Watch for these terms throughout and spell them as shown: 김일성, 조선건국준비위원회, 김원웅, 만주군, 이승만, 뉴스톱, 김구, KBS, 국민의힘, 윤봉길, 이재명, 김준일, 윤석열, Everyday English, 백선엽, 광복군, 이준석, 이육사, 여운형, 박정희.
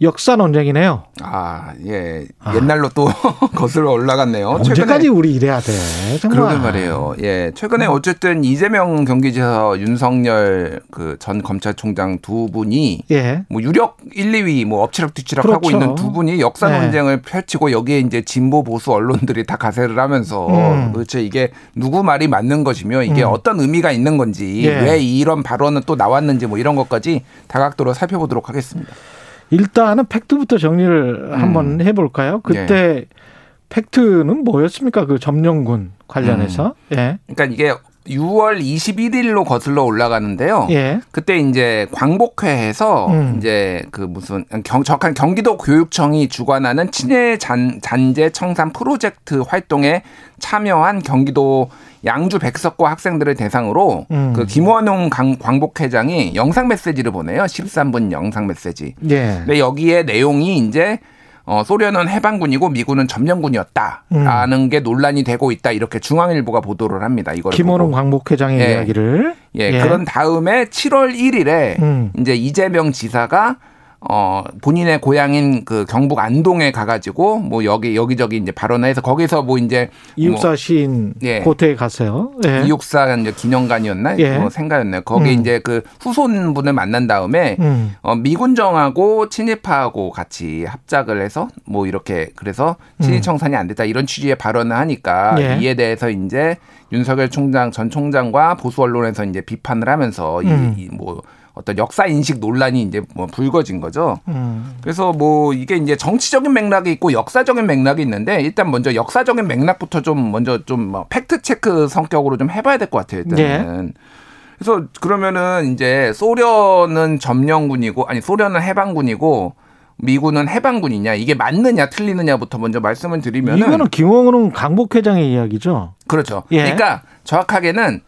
역사 논쟁이네요. 아, 예. 옛날로 또 거슬러 올라갔네요. 언제까지 우리 이래야 돼? 정말. 그러게 말이에요. 예. 최근에 어쨌든 이재명 경기지사, 윤석열 그 전 검찰총장 두 분이 예. 뭐 유력 1, 2위 뭐 엎치락뒤치락 그렇죠. 하고 있는 두 분이 역사 논쟁을 예. 펼치고 여기에 이제 진보 보수 언론들이 다 가세를 하면서 도대체 이게 누구 말이 맞는 것이며 이게 어떤 의미가 있는 건지 예. 왜 이런 발언은 또 나왔는지 뭐 이런 것까지 다각도로 살펴보도록 하겠습니다. 일단은 팩트부터 정리를 한번 해볼까요? 그때 예. 팩트는 뭐였습니까? 그 점령군 관련해서. 예. 그러니까 이게 6월 21일로 거슬러 올라가는데요. 예. 그때 이제 광복회에서 이제 그 무슨 경기도 교육청이 주관하는 친일 잔재 청산 프로젝트 활동에 참여한 경기도 양주 백석과 학생들을 대상으로 그 김원웅 광복회장이 영상 메시지를 보내요. 13분 영상 메시지. 예. 근데 여기에 내용이 이제 소련은 해방군이고 미군은 점령군이었다라는 게 논란이 되고 있다. 이렇게 중앙일보가 보도를 합니다. 이걸 김원웅 광복회장의 예. 이야기를. 예. 예. 그런 다음에 7월 1일에 이제 이재명 지사가 본인의 고향인 그 경북 안동에 가가지고 뭐 여기저기 이제 발언해서 거기서 뭐 이제 이육사 시인 예. 고태에 갔어요. 예. 이육사 이제 기념관이었나 예. 뭐 생가였나요? 거기 이제 그 후손분을 만난 다음에 미군정하고 친일파하고 같이 합작을 해서 뭐 이렇게 그래서 친일청산이 안 됐다 이런 취지의 발언을 하니까 예. 이에 대해서 이제 윤석열 총장 전 총장과 보수 언론에서 이제 비판을 하면서 뭐 어떤 역사 인식 논란이 이제 뭐 불거진 거죠. 그래서 뭐 이게 이제 정치적인 맥락이 있고 역사적인 맥락이 있는데 일단 먼저 역사적인 맥락부터 좀 먼저 좀 팩트 체크 성격으로 좀 해봐야 될 것 같아요. 일단은. 예. 그래서 그러면은 이제 소련은 점령군이고 아니 소련은 해방군이고 미군은 해방군이냐 이게 맞느냐 틀리느냐부터 먼저 말씀을 드리면은 이거는 김원웅 광복회장의 이야기죠. 그렇죠. 예. 그러니까 정확하게는.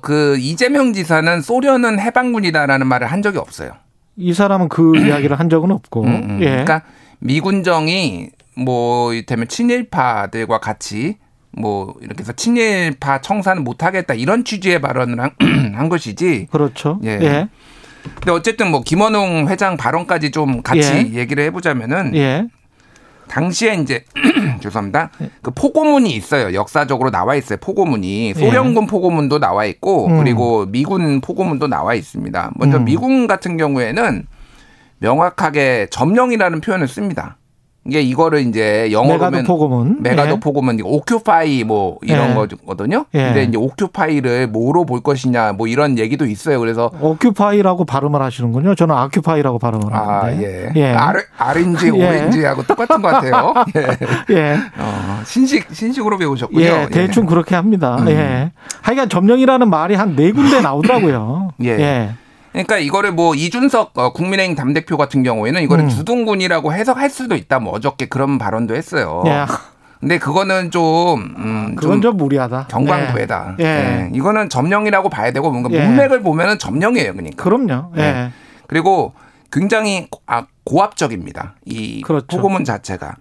그 이재명 지사는 소련은 해방군이다라는 말을 한 적이 없어요. 이 사람은 그 이야기를 한 적은 없고. 예. 그러니까 미군정이 뭐 이를테면 친일파들과 같이 뭐 이렇게 해서 친일파 청산을 못하겠다 이런 취지의 발언을 한 것이지. 그렇죠. 예. 예. 근데 어쨌든 뭐 김원웅 회장 발언까지 좀 같이 예. 얘기를 해보자면은. 예. 당시에 이제 죄송합니다. 그 포고문이 있어요. 역사적으로 나와 있어요. 포고문이 소련군 예. 포고문도 나와 있고 그리고 미군 포고문도 나와 있습니다. 먼저 미군 같은 경우에는 명확하게 점령이라는 표현을 씁니다. 이게 이거를 이제 영어로면 메가도 포고문, 메가도 예. 포고문, 오큐파이 뭐 이런 예. 거거든요. 예. 근데 이제 오큐파이를 뭐로 볼 것이냐 뭐 이런 얘기도 있어요. 그래서 오큐파이라고 발음을 하시는군요. 저는 아큐파이라고 발음을 하는데. 예. 아렌지, 예. 오렌지하고 똑같은 것 같아요. 예. 예. 신식으로 배우셨군요. 예. 대충 예. 그렇게 합니다. 예. 하여간 점령이라는 말이 한 네 군데 나오더라고요. 예. 예. 그러니까 이거를 뭐 이준석 국민의힘 당대표 같은 경우에는 이거를 주둔군이라고 해석할 수도 있다. 뭐 어저께 그런 발언도 했어요. 예. 근데 그거는 좀 그건 좀 무리하다. 경광부회다. 예. 예. 이거는 점령이라고 봐야 되고 뭔가 예. 문맥을 보면은 점령이에요, 그러니까. 그럼요. 예. 예. 그리고 굉장히 고압적입니다. 이 그렇죠. 포고문 자체가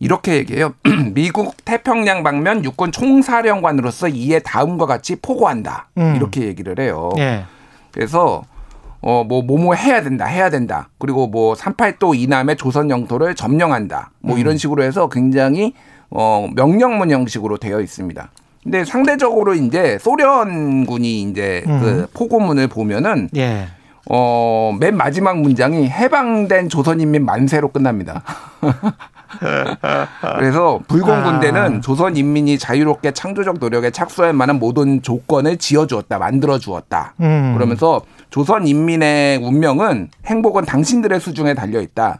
이렇게 얘기해요. 미국 태평양 방면 육군 총사령관으로서 이에 다음과 같이 포고한다. 이렇게 얘기를 해요. 예. 그래서 뭐 해야 된다. 그리고 뭐 38도 이남의 조선 영토를 점령한다. 뭐 이런 식으로 해서 굉장히 명령문 형식으로 되어 있습니다. 근데 상대적으로 이제 소련군이 이제 그 포고문을 보면은 예. 맨 마지막 문장이 해방된 조선인민 만세로 끝납니다. 그래서 불공군대는 조선인민이 자유롭게 창조적 노력에 착수할 만한 모든 조건을 지어주었다. 만들어주었다. 그러면서 조선인민의 운명은 행복은 당신들의 수중에 달려있다.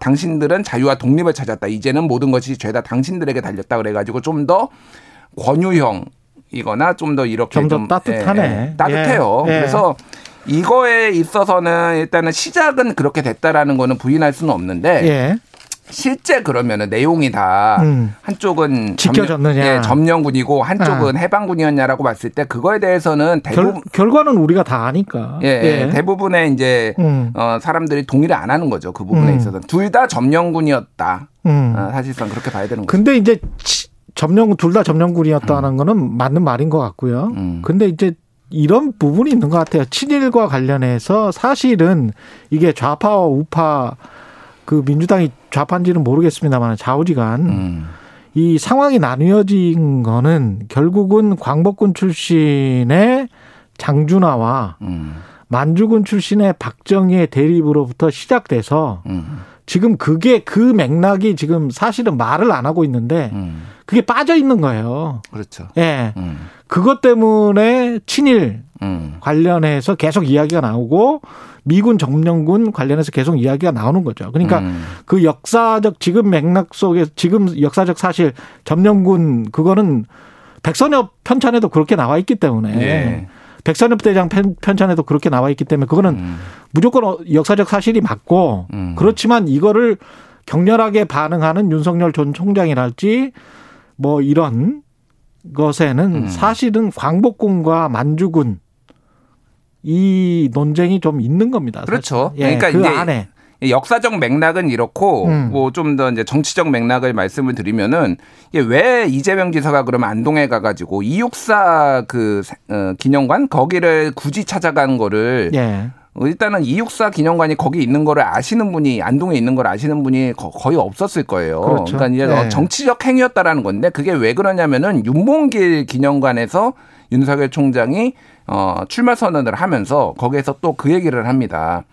당신들은 자유와 독립을 찾았다. 이제는 모든 것이 죄다 당신들에게 달렸다. 그래가지고 좀 더 권유형이거나 좀 더 이렇게 좀 따뜻하네. 예, 따뜻해요. 예. 그래서 이거에 있어서는 일단은 시작은 그렇게 됐다라는 거는 부인할 수는 없는데 예. 실제 그러면은 내용이 다 한쪽은 지켜졌느냐, 점령군이고 한쪽은 해방군이었냐라고 봤을 때 그거에 대해서는 대부분 결과는 우리가 다 아니까 대부분의 이제 사람들이 동의를 안 하는 거죠. 그 부분에 있어서 둘 다 점령군이었다. 사실상 그렇게 봐야 되는 거죠. 근데 이제 둘 다 점령군이었다는 거는 맞는 말인 것 같고요. 근데 이제 이런 부분이 있는 것 같아요. 친일과 관련해서 사실은 이게 좌파와 우파, 그 민주당이 좌파인지는 모르겠습니다만 좌우지간 이 상황이 나뉘어진 거는 결국은 광복군 출신의 장준하와 만주군 출신의 박정희의 대립으로부터 시작돼서 지금 그게 그 맥락이 지금 사실은 말을 안 하고 있는데 그게 빠져 있는 거예요. 그렇죠. 예. 그것 때문에 친일 관련해서 계속 이야기가 나오고 미군 점령군 관련해서 계속 이야기가 나오는 거죠. 그러니까 그 역사적 지금 맥락 속에 지금 역사적 사실 점령군 그거는 백선엽 편찬에도 그렇게 나와 있기 때문에 예. 백선엽 대장 편찬에도 그렇게 나와 있기 때문에 그거는 무조건 역사적 사실이 맞고 그렇지만 이거를 격렬하게 반응하는 윤석열 전 총장이랄지 뭐 이런 것에는 사실은 광복군과 만주군 이 논쟁이 좀 있는 겁니다. 그렇죠. 예, 그러니까 그 안에. 역사적 맥락은 이렇고 뭐 좀 더 이제 정치적 맥락을 말씀을 드리면은 왜 이재명 지사가 그러면 안동에 가가지고 이육사 그 기념관 거기를 굳이 찾아간 거를 예. 일단은 이육사 기념관이 거기 있는 거를 아시는 분이 안동에 있는 걸 아시는 분이 거의 없었을 거예요. 그렇죠. 그러니까 이제 네. 정치적 행위였다라는 건데 그게 왜 그러냐면은 윤봉길 기념관에서 윤석열 총장이 출마 선언을 하면서 거기에서 또 그 얘기를 합니다.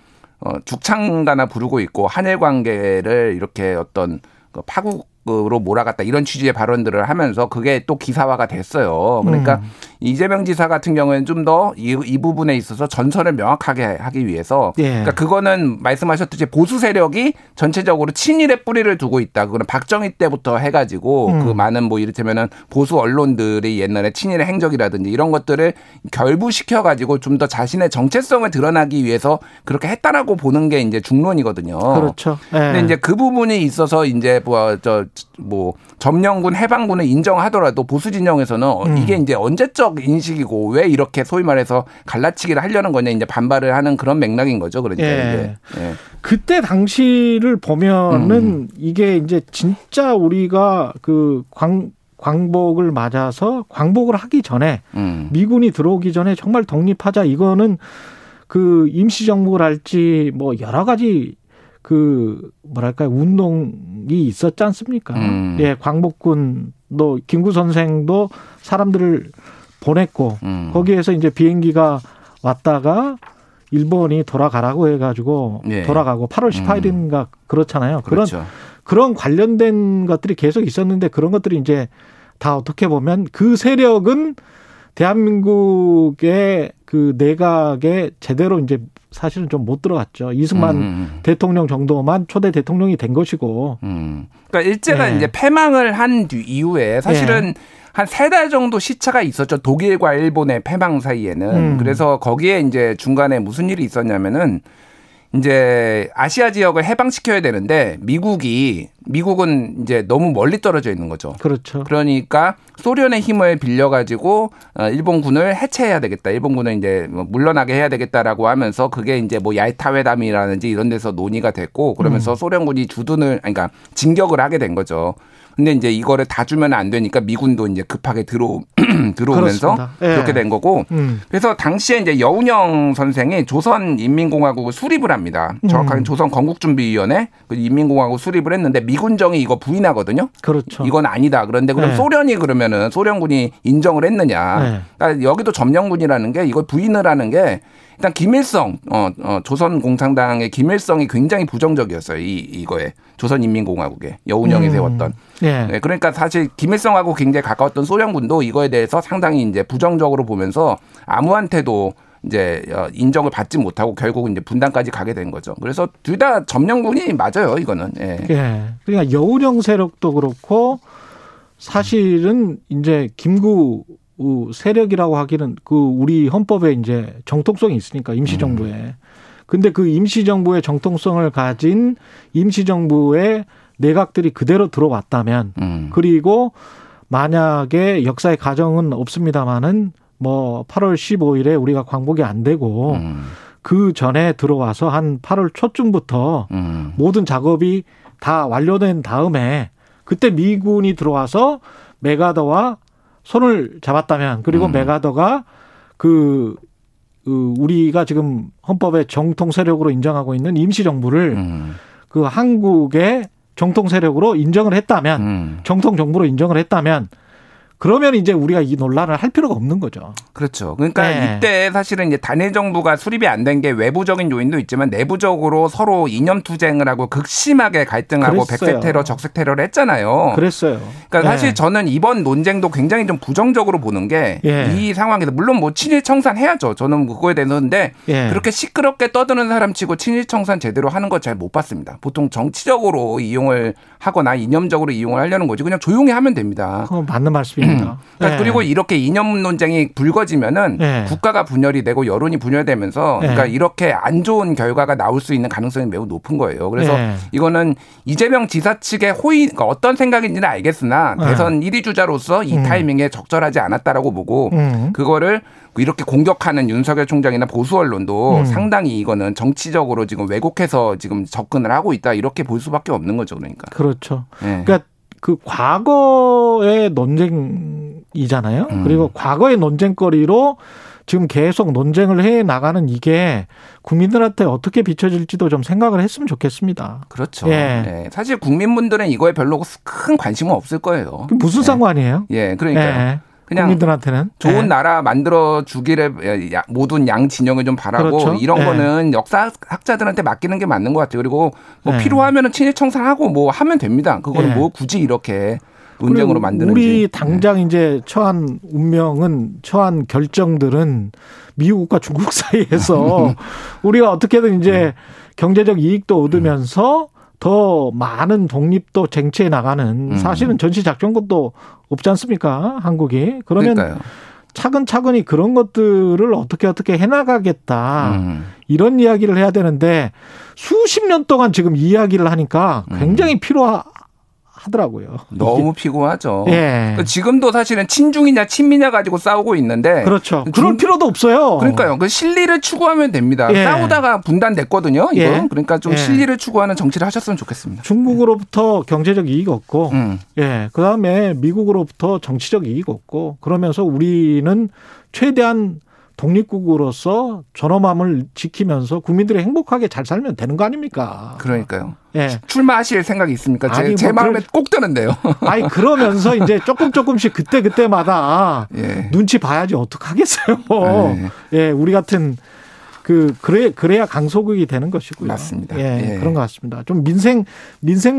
죽창가나 부르고 있고 한일 관계를 이렇게 어떤 파국으로 몰아갔다 이런 취지의 발언들을 하면서 그게 또 기사화가 됐어요. 그러니까 이재명 지사 같은 경우에는 좀 더 이 부분에 있어서 전선을 명확하게 하기 위해서 예. 그러니까 그거는 말씀하셨듯이 보수 세력이 전체적으로 친일의 뿌리를 두고 있다. 그거는 박정희 때부터 해가지고 그 많은 뭐 이를테면은 보수 언론들이 옛날에 친일의 행적이라든지 이런 것들을 결부시켜가지고 좀 더 자신의 정체성을 드러나기 위해서 그렇게 했다라고 보는 게 이제 중론이거든요. 그렇죠. 예. 근데 이제 그 부분이 있어서 이제 뭐 점령군 해방군을 인정하더라도 보수 진영에서는 이게 이제 언제적 인식이고 왜 이렇게 소위 말해서 갈라치기를 하려는 거냐 이제 반발을 하는 그런 맥락인 거죠. 그러니까 예. 예. 그때 당시를 보면은 이게 이제 진짜 우리가 그 광복을 맞아서 광복을 하기 전에 미군이 들어오기 전에 정말 독립하자 이거는 그 임시정부랄지 뭐 여러 가지 그 뭐랄까요 운동이 있었지 않습니까? 예, 광복군도 김구 선생도 사람들을 보냈고 거기에서 이제 비행기가 왔다가 일본이 돌아가라고 해가지고 예. 돌아가고 8월 18일인가 그렇잖아요. 그렇죠. 그런 관련된 것들이 계속 있었는데 그런 것들이 이제 다 어떻게 보면 그 세력은 대한민국의 그 내각에 제대로 이제 사실은 좀 못 들어갔죠. 이승만 대통령 정도만 초대 대통령이 된 것이고. 그러니까 일제가 예. 이제 패망을 한 이후에 사실은 예. 한 3달 정도 시차가 있었죠. 독일과 일본의 패망 사이에는. 그래서 거기에 이제 중간에 무슨 일이 있었냐면은 이제 아시아 지역을 해방시켜야 되는데 미국은 이제 너무 멀리 떨어져 있는 거죠. 그렇죠. 그러니까 소련의 힘을 빌려가지고 일본군을 해체해야 되겠다. 일본군을 이제 물러나게 해야 되겠다라고 하면서 그게 이제 뭐 얄타 회담이라든지 이런 데서 논의가 됐고 그러면서 소련군이 그러니까 진격을 하게 된 거죠. 근데 이제 이거를 다 주면 안 되니까 미군도 이제 급하게 들어오면서 예. 그렇게 된 거고. 그래서 당시에 이제 여운형 선생이 조선인민공화국을 수립을 합니다. 정확하게 조선건국준비위원회 인민공화국 수립을 했는데 미군정이 이거 부인하거든요. 그렇죠. 이건 아니다. 그런데 그럼 예. 소련이 그러면은 소련군이 인정을 했느냐. 예. 그러니까 여기도 점령군이라는 게 이걸 부인을 하는 게 일단 김일성, 조선공산당의 김일성이 굉장히 부정적이었어요. 이거에 조선인민공화국에 여운형이 세웠던. 예. 네, 그러니까 사실 김일성하고 굉장히 가까웠던 소련군도 이거에 대해서 상당히 이제 부정적으로 보면서 아무한테도 이제 인정을 받지 못하고 결국은 이제 분단까지 가게 된 거죠. 그래서 둘 다 점령군이 맞아요, 이거는. 예. 예. 그러니까 여운형 세력도 그렇고 사실은 이제 김구 세력이라고 하기는 그 우리 헌법에 이제 정통성이 있으니까 임시정부에. 근데 그 임시정부의 정통성을 가진 임시정부의 내각들이 그대로 들어왔다면 그리고 만약에 역사의 가정은 없습니다마는 뭐 8월 15일에 우리가 광복이 안 되고 그 전에 들어와서 한 8월 초쯤부터 모든 작업이 다 완료된 다음에 그때 미군이 들어와서 메가더와 손을 잡았다면 그리고 메가더가 그 우리가 지금 헌법의 정통 세력으로 인정하고 있는 임시정부를 그 한국의 정통 세력으로 인정을 했다면 정통 정부로 인정을 했다면 그러면 이제 우리가 이 논란을 할 필요가 없는 거죠. 그렇죠. 그러니까 네. 이때 사실은 이제 단일 정부가 수립이 안 된 게 외부적인 요인도 있지만 내부적으로 서로 이념 투쟁을 하고 극심하게 갈등하고 그랬어요. 백색 테러, 적색 테러를 했잖아요. 그랬어요. 그러니까 네. 사실 저는 이번 논쟁도 굉장히 좀 부정적으로 보는 게 이 상황에서 물론 뭐 친일 청산 해야죠. 저는 그거에 대해서인데 그렇게 시끄럽게 떠드는 사람치고 친일 청산 제대로 하는 거 잘 못 봤습니다. 보통 정치적으로 이용을 하거나 이념적으로 이용을 하려는 거지 그냥 조용히 하면 됩니다. 그건 맞는 말씀이에요. 그러니까 그리고 이렇게 이념 논쟁이 불거지면은 국가가 분열이 되고 여론이 분열되면서 그러니까 이렇게 안 좋은 결과가 나올 수 있는 가능성이 매우 높은 거예요. 그래서 이거는 이재명 지사 측의 호의, 그러니까 어떤 생각인지는 알겠으나 대선 1위 주자로서 이 타이밍에 적절하지 않았다라고 보고 그거를 이렇게 공격하는 윤석열 총장이나 보수 언론도 상당히 이거는 정치적으로 지금 왜곡해서 지금 접근을 하고 있다 이렇게 볼 수밖에 없는 거죠. 그러니까. 그렇죠. 네. 그러니까 그 과거의 논쟁이잖아요. 그리고 과거의 논쟁거리로 지금 계속 논쟁을 해 나가는 이게 국민들한테 어떻게 비춰질지도 좀 생각을 했으면 좋겠습니다. 그렇죠. 예. 네. 사실 국민분들은 이거에 별로 큰 관심은 없을 거예요. 무슨 상관이에요? 예, 그러니까요. 예. 그냥 국민들한테는 좋은 나라 만들어 주기를 모든 양 진영을 좀 바라고 그렇죠. 이런 거는 역사학자들한테 맡기는 게 맞는 것 같아요. 그리고 뭐 필요하면은 친일 청산하고 뭐 하면 됩니다. 그거는 뭐 굳이 이렇게 논쟁으로 만드는지. 우리 당장 이제 처한 운명은 처한 결정들은 미국과 중국 사이에서 우리가 어떻게든 이제 경제적 이익도 얻으면서. 더 많은 독립도 쟁취해 나가는 사실은 전시작전권도 없지 않습니까? 한국이. 그러면 그러니까요. 차근차근히 그런 것들을 어떻게 해나가겠다. 이런 이야기를 해야 되는데 수십 년 동안 지금 이야기를 하니까 굉장히 필요하더라고요. 너무 피곤하죠. 예. 그러니까 지금도 사실은 친중이냐 친미냐 가지고 싸우고 있는데. 그렇죠. 그럴 필요도 없어요. 그러니까요. 그 실리를 추구하면 됩니다. 예. 싸우다가 분단됐거든요. 이건. 그러니까 좀 실리를 추구하는 정치를 하셨으면 좋겠습니다. 중국으로부터 경제적 이익 얻고, 그다음에 미국으로부터 정치적 이익 얻고, 그러면서 우리는 최대한 독립국으로서 존엄함을 지키면서 국민들이 행복하게 잘 살면 되는 거 아닙니까? 그러니까요. 예. 출마하실 생각이 있습니까? 제 마음에 꼭 드는데요. 아니 그러면서 이제 조금씩 그때마다 눈치 봐야지 어떡하겠어요. 예, 우리 같은 그래야 강소국이 되는 것이고요. 맞습니다. 예, 그런 것 같습니다. 좀 민생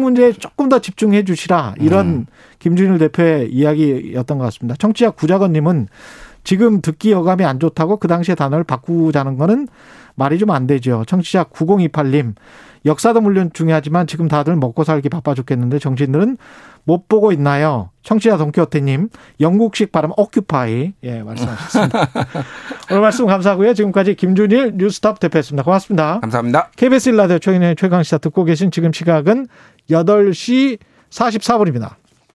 문제에 조금 더 집중해 주시라 이런 김준일 대표의 이야기였던 것 같습니다. 청취자 구자건님은 지금 듣기 여감이 안 좋다고 그 당시의 단어를 바꾸자는 거는 말이 좀 안 되죠. 청취자 9028님. 역사도 물론 중요하지만 지금 다들 먹고 살기 바빠 죽겠는데 정치인들은 못 보고 있나요? 청취자 동키호테님. 영국식 발음 오큐파이. 예, 말씀하셨습니다. 오늘 말씀 감사하고요. 지금까지 김준일 뉴스톱 대표였습니다. 고맙습니다. 감사합니다. KBS 1라디오 최근의 최강시사 듣고 계신 지금 시각은 8시 44분입니다.